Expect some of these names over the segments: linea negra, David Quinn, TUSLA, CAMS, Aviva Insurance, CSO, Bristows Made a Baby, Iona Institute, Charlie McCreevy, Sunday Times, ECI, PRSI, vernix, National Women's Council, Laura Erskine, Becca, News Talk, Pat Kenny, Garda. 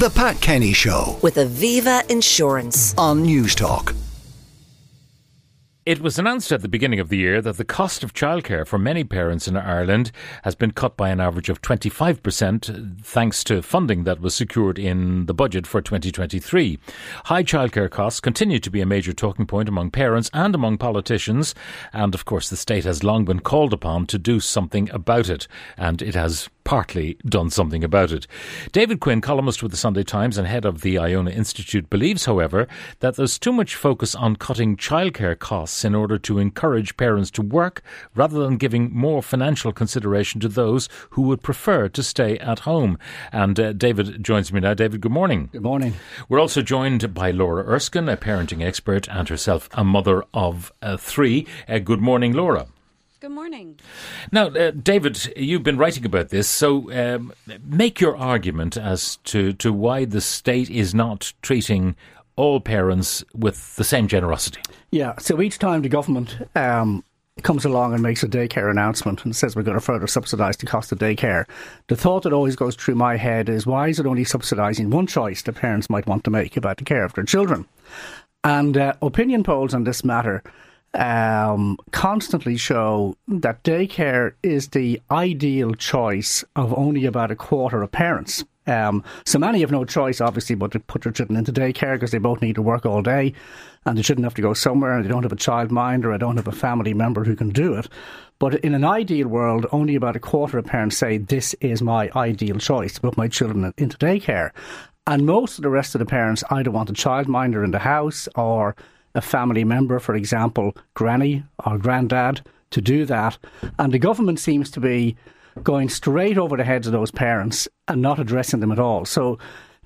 The Pat Kenny Show with Aviva Insurance on News Talk. It was announced at the beginning of the year that the cost of childcare for many parents in Ireland has been cut by an average of 25% thanks to funding that was secured in the budget for 2023. High childcare costs continue to be a major talking point among parents and among politicians, and of course the state has long been called upon to do something about it, and it has partly done something about it. David Quinn, columnist with the Sunday Times and head of the Iona Institute, believes, however, that there's too much focus on cutting childcare costs in order to encourage parents to work rather than giving more financial consideration to those who would prefer to stay at home. And David joins me now. David, good morning. Good morning. We're also joined by Laura Erskine, a parenting expert and herself a mother of three. Good morning, Laura. Good morning. Now, David, you've been writing about this, so make your argument as to why the state is not treating all parents with the same generosity. Yeah, so each time the government comes along and makes a daycare announcement and says we're going to further subsidise the cost of daycare, the thought that always goes through my head is, why is it only subsidising one choice that parents might want to make about the care of their children? And opinion polls on this matter constantly show that daycare is the ideal choice of only about a quarter of parents. So many have no choice, obviously, but to put their children into daycare because they both need to work all day and they shouldn't have to go somewhere, and they don't have a childminder, or I don't have a family member who can do it. But in an ideal world, only about a quarter of parents say, this is my ideal choice, to put my children into daycare. And most of the rest of the parents either want a childminder in the house or a family member, for example, granny or granddad, to do that. And the government seems to be going straight over the heads of those parents and not addressing them at all. So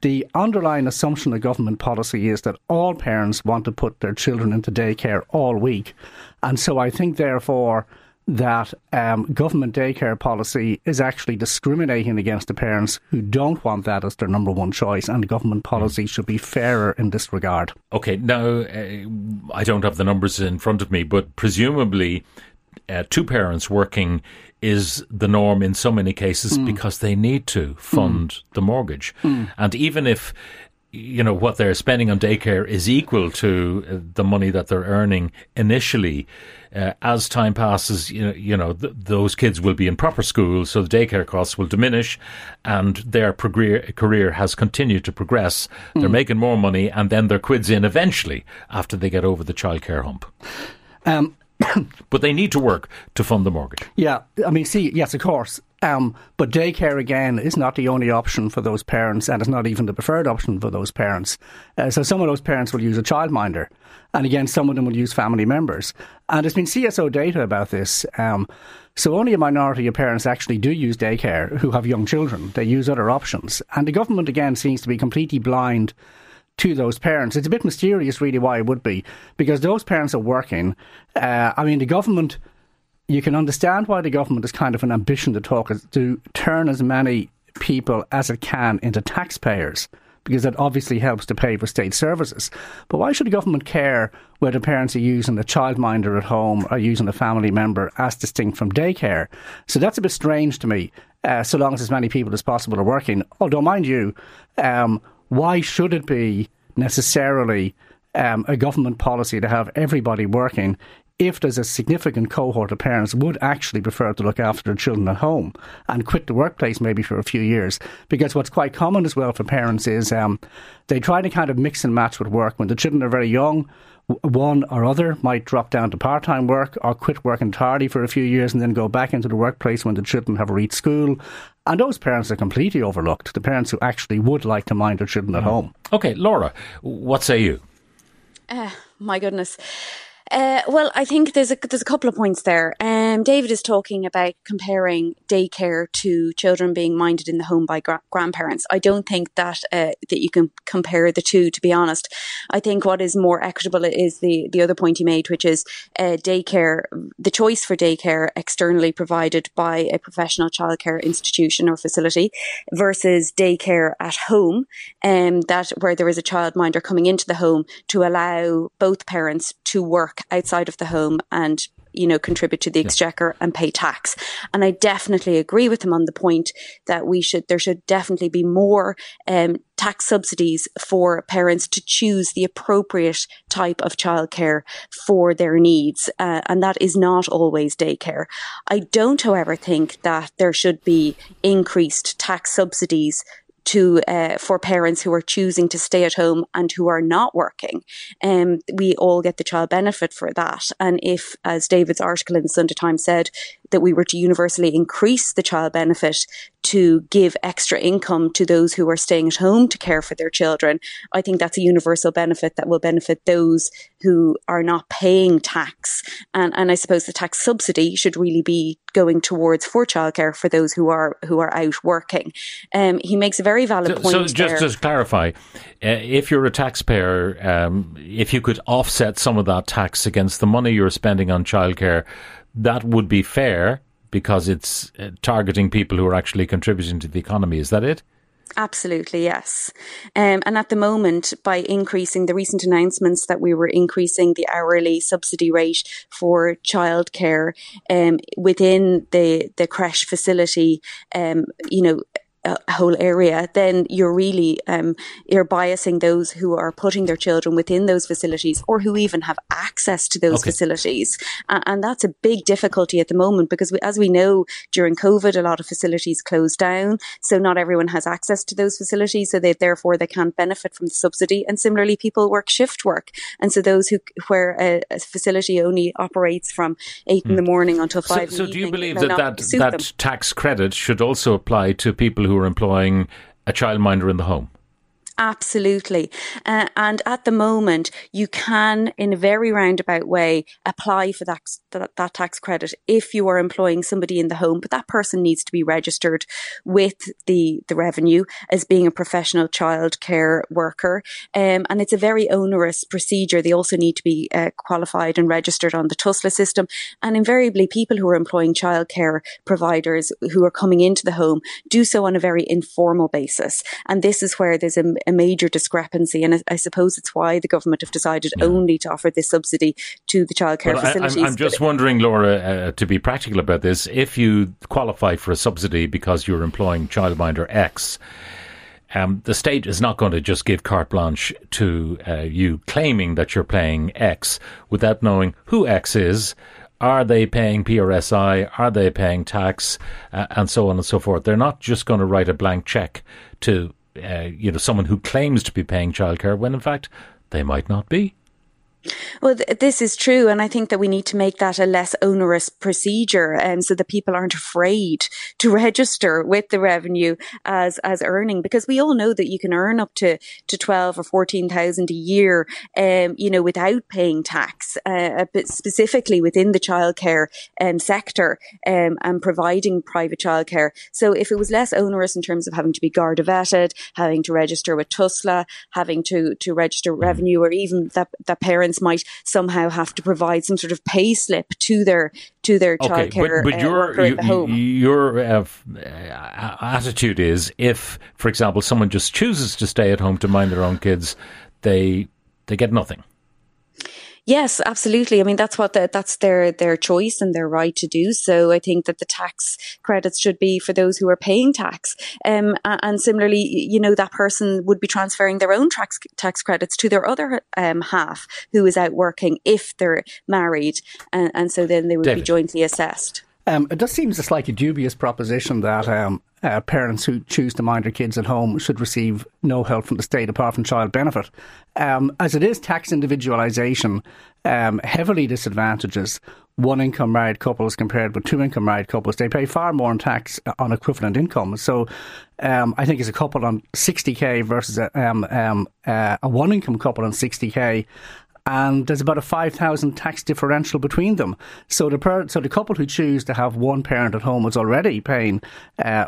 the underlying assumption of government policy is that all parents want to put their children into daycare all week. And so I think, therefore, that government daycare policy is actually discriminating against the parents who don't want that as their number one choice, and government policy should be fairer in this regard. Okay, now, I don't have the numbers in front of me, but presumably two parents working is the norm in so many cases because they need to fund the mortgage. And even if, you know, what they're spending on daycare is equal to the money that they're earning initially, as time passes, those kids will be in proper school, so the daycare costs will diminish and their career has continued to progress. They're making more money, and then their quids in eventually after they get over the childcare hump. But they need to work to fund the mortgage. Yeah, I mean, yes, of course. But daycare, again, is not the only option for those parents, and it's not even the preferred option for those parents. So some of those parents will use a childminder. And again, some of them will use family members. And there's been CSO data about this. So only a minority of parents actually do use daycare who have young children. They use other options. And the government, again, seems to be completely blind to those parents. It's a bit mysterious, really, why it would be, because those parents are working. I mean, the government, you can understand why the government has kind of an ambition to turn as many people as it can into taxpayers, because that obviously helps to pay for state services. But why should the government care whether parents are using a childminder at home or using a family member as distinct from daycare? So that's a bit strange to me, so long as many people as possible are working. Although, mind you, why should it be necessarily a government policy to have everybody working if there's a significant cohort of parents would actually prefer to look after their children at home and quit the workplace maybe for a few years? Because what's quite common as well for parents is they try to kind of mix and match with work. When the children are very young, one or other might drop down to part-time work or quit work entirely for a few years and then go back into the workplace when the children have reached school. And those parents are completely overlooked, the parents who actually would like to mind their children at home. OK, Laura, what say you? My goodness. Well, I think there's a couple of points there. David is talking about comparing daycare to children being minded in the home by grandparents. I don't think that you can compare the two, to be honest. I think what is more equitable is the other point he made, which is daycare, the choice for daycare externally provided by a professional childcare institution or facility versus daycare at home, that where there is a childminder coming into the home to allow both parents to work outside of the home and you know, contribute to the exchequer and pay tax. And I definitely agree with him on the point that there should definitely be more tax subsidies for parents to choose the appropriate type of childcare for their needs. And that is not always daycare. I don't, however, think that there should be increased tax subsidies for parents who are choosing to stay at home and who are not working. We all get the child benefit for that. And if, as David's article in the Sunday Times said, that we were to universally increase the child benefit to give extra income to those who are staying at home to care for their children, I think that's a universal benefit that will benefit those who are not paying tax. And I suppose the tax subsidy should really be going towards for childcare for those who are out working. He makes a very valid point. So just to clarify, if you're a taxpayer, if you could offset some of that tax against the money you're spending on childcare, that would be fair because it's targeting people who are actually contributing to the economy. Is that it? Absolutely, yes. And at the moment, by increasing the recent announcements that we were increasing the hourly subsidy rate for childcare within the creche facility, whole area, then you're really biasing those who are putting their children within those facilities or who even have access to those facilities. And that's a big difficulty at the moment because as we know, during COVID, a lot of facilities closed down. So not everyone has access to those facilities. So they can't benefit from the subsidy. And similarly, people work shift work. And so those where a facility only operates from 8 in the morning until 5 in the evening. So do you believe that tax credit should also apply to people who are employing a childminder in the home? Absolutely. And at the moment, you can, in a very roundabout way, apply for that tax credit if you are employing somebody in the home, but that person needs to be registered with the revenue as being a professional childcare worker. And it's a very onerous procedure. They also need to be qualified and registered on the TUSLA system. And invariably, people who are employing childcare providers who are coming into the home do so on a very informal basis. And this is where there's a major discrepancy, and I suppose it's why the government have decided only to offer this subsidy to the childcare facilities. I'm just wondering, Laura, to be practical about this, if you qualify for a subsidy because you're employing childminder X, the state is not going to just give carte blanche to you claiming that you're paying X without knowing who X is. Are they paying PRSI? Are they paying tax? And so on and so forth. They're not just going to write a blank check to someone who claims to be paying childcare when in fact they might not be. Well, this is true, and I think that we need to make that a less onerous procedure, so that people aren't afraid to register with the revenue as earning, because we all know that you can earn up to 12 or 14,000 a year, without paying tax, but specifically within the childcare sector and providing private childcare. So if it was less onerous in terms of having to be Garda vetted, having to register with TUSLA, having to register revenue, or even that parents might somehow have to provide some sort of pay slip to their childcare. But your attitude is, if, for example, someone just chooses to stay at home to mind their own kids, they get nothing. Yes, absolutely. I mean, that's their choice and their right to do so. I think that the tax credits should be for those who are paying tax. And similarly, that person would be transferring their own tax credits to their other half who is out working if they're married. And so then they would be jointly assessed. It just seems a slightly dubious proposition that parents who choose to mind their kids at home should receive no help from the state apart from child benefit. As it is, tax individualisation heavily disadvantages one-income married couples compared with two-income married couples. They pay far more in tax on equivalent income. So I think as a couple on 60k versus a one-income couple on 60k, and there's about a 5,000 tax differential between them. So the couple who choose to have one parent at home is already paying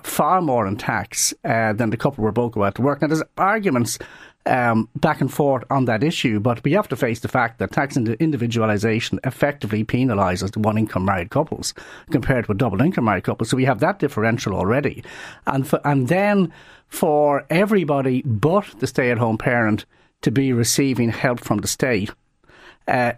far more in tax than the couple where both go out to work. Now, there's arguments back and forth on that issue, but we have to face the fact that tax individualisation effectively penalises the one-income married couples compared with double-income married couples. So we have that differential already. And then for everybody but the stay-at-home parent to be receiving help from the state,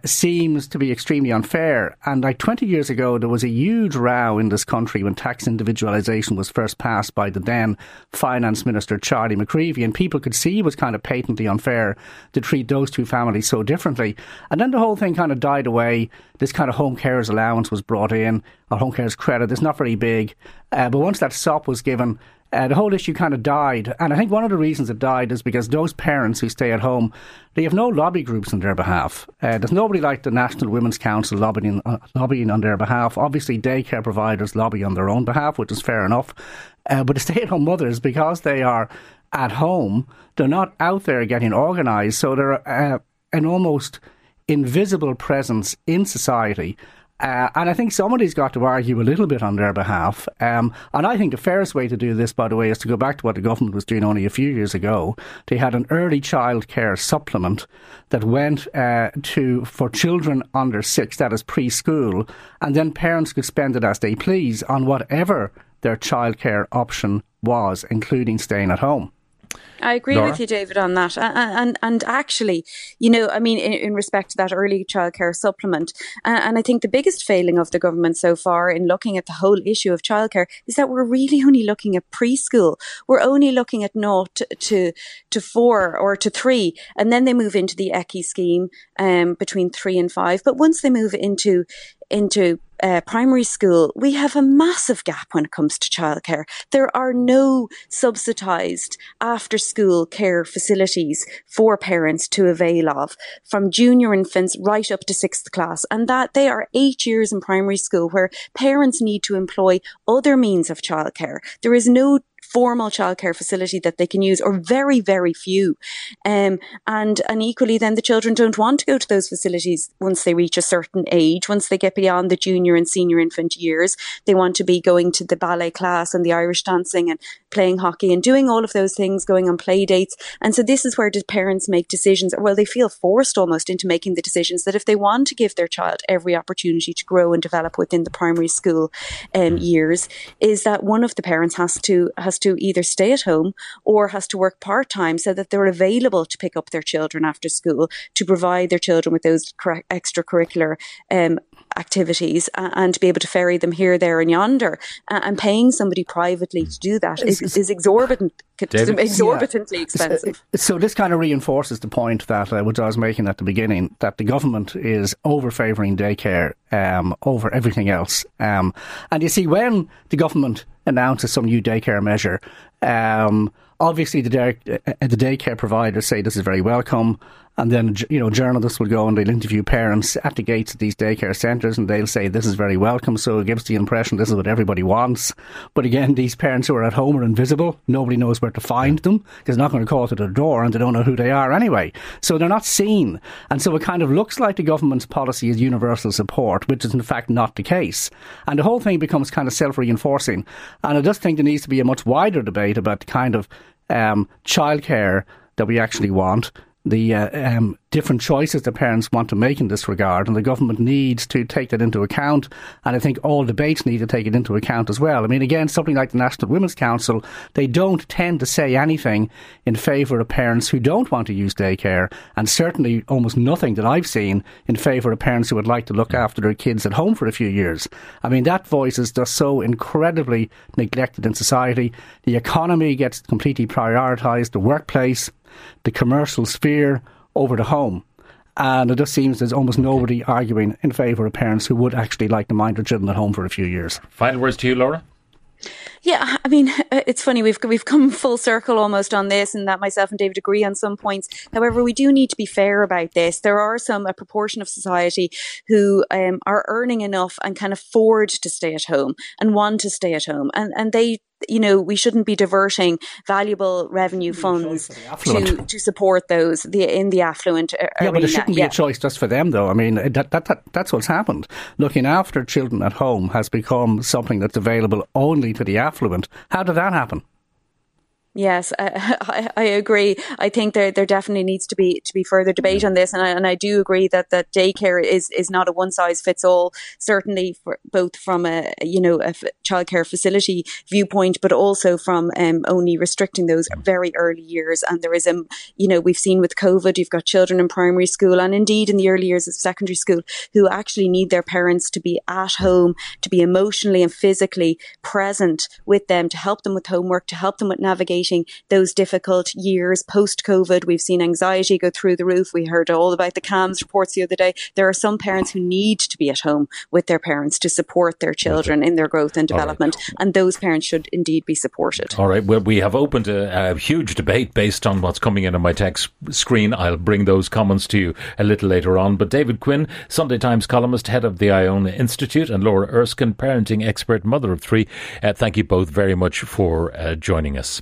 seems to be extremely unfair. And like 20 years ago, there was a huge row in this country when tax individualisation was first passed by the then Finance Minister, Charlie McCreevy, and people could see it was kind of patently unfair to treat those two families so differently. And then the whole thing kind of died away. This kind of home carers allowance was brought in, or home carers credit. It's not very big. But once that SOP was given, the whole issue kind of died. And I think one of the reasons it died is because those parents who stay at home, they have no lobby groups on their behalf. There's nobody like the National Women's Council lobbying on their behalf. Obviously, daycare providers lobby on their own behalf, which is fair enough. But the stay-at-home mothers, because they are at home, they're not out there getting organised. So they're an almost invisible presence in society. And I think somebody's got to argue a little bit on their behalf. And I think the fairest way to do this, by the way, is to go back to what the government was doing only a few years ago. They had an early childcare supplement that went for children under 6, that is preschool, and then parents could spend it as they please on whatever their childcare option was, including staying at home. I agree, Laura, with you, David, on that. And actually, you know, I mean, in respect to that early childcare supplement, and I think the biggest failing of the government so far in looking at the whole issue of childcare is that we're really only looking at preschool. We're only looking at 0 to 4 or to 3. And then they move into the ECI scheme between 3 and 5. But once they move into primary school, we have a massive gap when it comes to childcare. There are no subsidised after school care facilities for parents to avail of, from junior infants right up to 6th class. And that they are 8 years in primary school where parents need to employ other means of childcare. There is no formal childcare facility that they can use, or very, very few. And equally then the children don't want to go to those facilities once they reach a certain age. Once they get beyond the junior and senior infant years, they want to be going to the ballet class and the Irish dancing and playing hockey and doing all of those things, going on play dates. And so this is where the parents make decisions, or well, they feel forced almost into making the decisions that if they want to give their child every opportunity to grow and develop within the primary school years, is that one of the parents has to either stay at home or has to work part-time so that they're available to pick up their children after school, to provide their children with those extracurricular activities and to be able to ferry them here, there and yonder. And paying somebody privately to do that is exorbitantly expensive. So this kind of reinforces the point that which I was making at the beginning, that the government is over-favouring daycare over everything else. And you see, when the government announces some new daycare measure, obviously the daycare providers say this is very welcome. And then, you know, journalists will go and they'll interview parents at the gates of these daycare centres and they'll say this is very welcome. So it gives the impression this is what everybody wants. But again, these parents who are at home are invisible. Nobody knows where to find them because they're not going to call to their door and they don't know who they are anyway. So they're not seen. And so it kind of looks like the government's policy is universal support, which is in fact not the case. And the whole thing becomes kind of self-reinforcing. And I just think there needs to be a much wider debate about the kind of childcare that we actually want, the different choices that parents want to make in this regard, and the government needs to take that into account, and I think all debates need to take it into account as well. I mean, again, something like the National Women's Council, they don't tend to say anything in favour of parents who don't want to use daycare, and certainly almost nothing that I've seen in favour of parents who would like to look after their kids at home for a few years. I mean, that voice is just so incredibly neglected in society. The economy gets completely prioritised, the workplace, the commercial sphere over the home. And it just seems there's almost nobody arguing in favour of parents who would actually like to mind their children at home for a few years. Final words to you, Laura? Yeah, I mean, it's funny, we've come full circle almost on this, and that myself and David agree on some points. However, we do need to be fair about this. There are a proportion of society who are earning enough and can afford to stay at home and want to stay at home. And they, you know, we shouldn't be diverting valuable revenue funds to support those in the affluent arena. Yeah, but it shouldn't be a choice just for them, though. I mean, that's what's happened. Looking after children at home has become something that's available only to the affluent. How did that happen? Yes, I agree. I think there definitely needs to be further debate on this, and I do agree that daycare is not a one size fits all. Certainly, for both from a childcare facility viewpoint, but also from only restricting those very early years. And there is we've seen with COVID, you've got children in primary school and indeed in the early years of secondary school who actually need their parents to be at home, to be emotionally and physically present with them, to help them with homework, to help them with navigation those difficult years post-COVID. We've seen anxiety go through the roof. We heard all about the CAMS reports the other day. There are some parents who need to be at home with their parents to support their children in their growth and development. Right. And those parents should indeed be supported. All right. Well, we have opened a huge debate based on what's coming in on my text screen. I'll bring those comments to you a little later on. But David Quinn, Sunday Times columnist, head of the Iona Institute, and Laura Erskine, parenting expert, mother of three. Thank you both very much for joining us.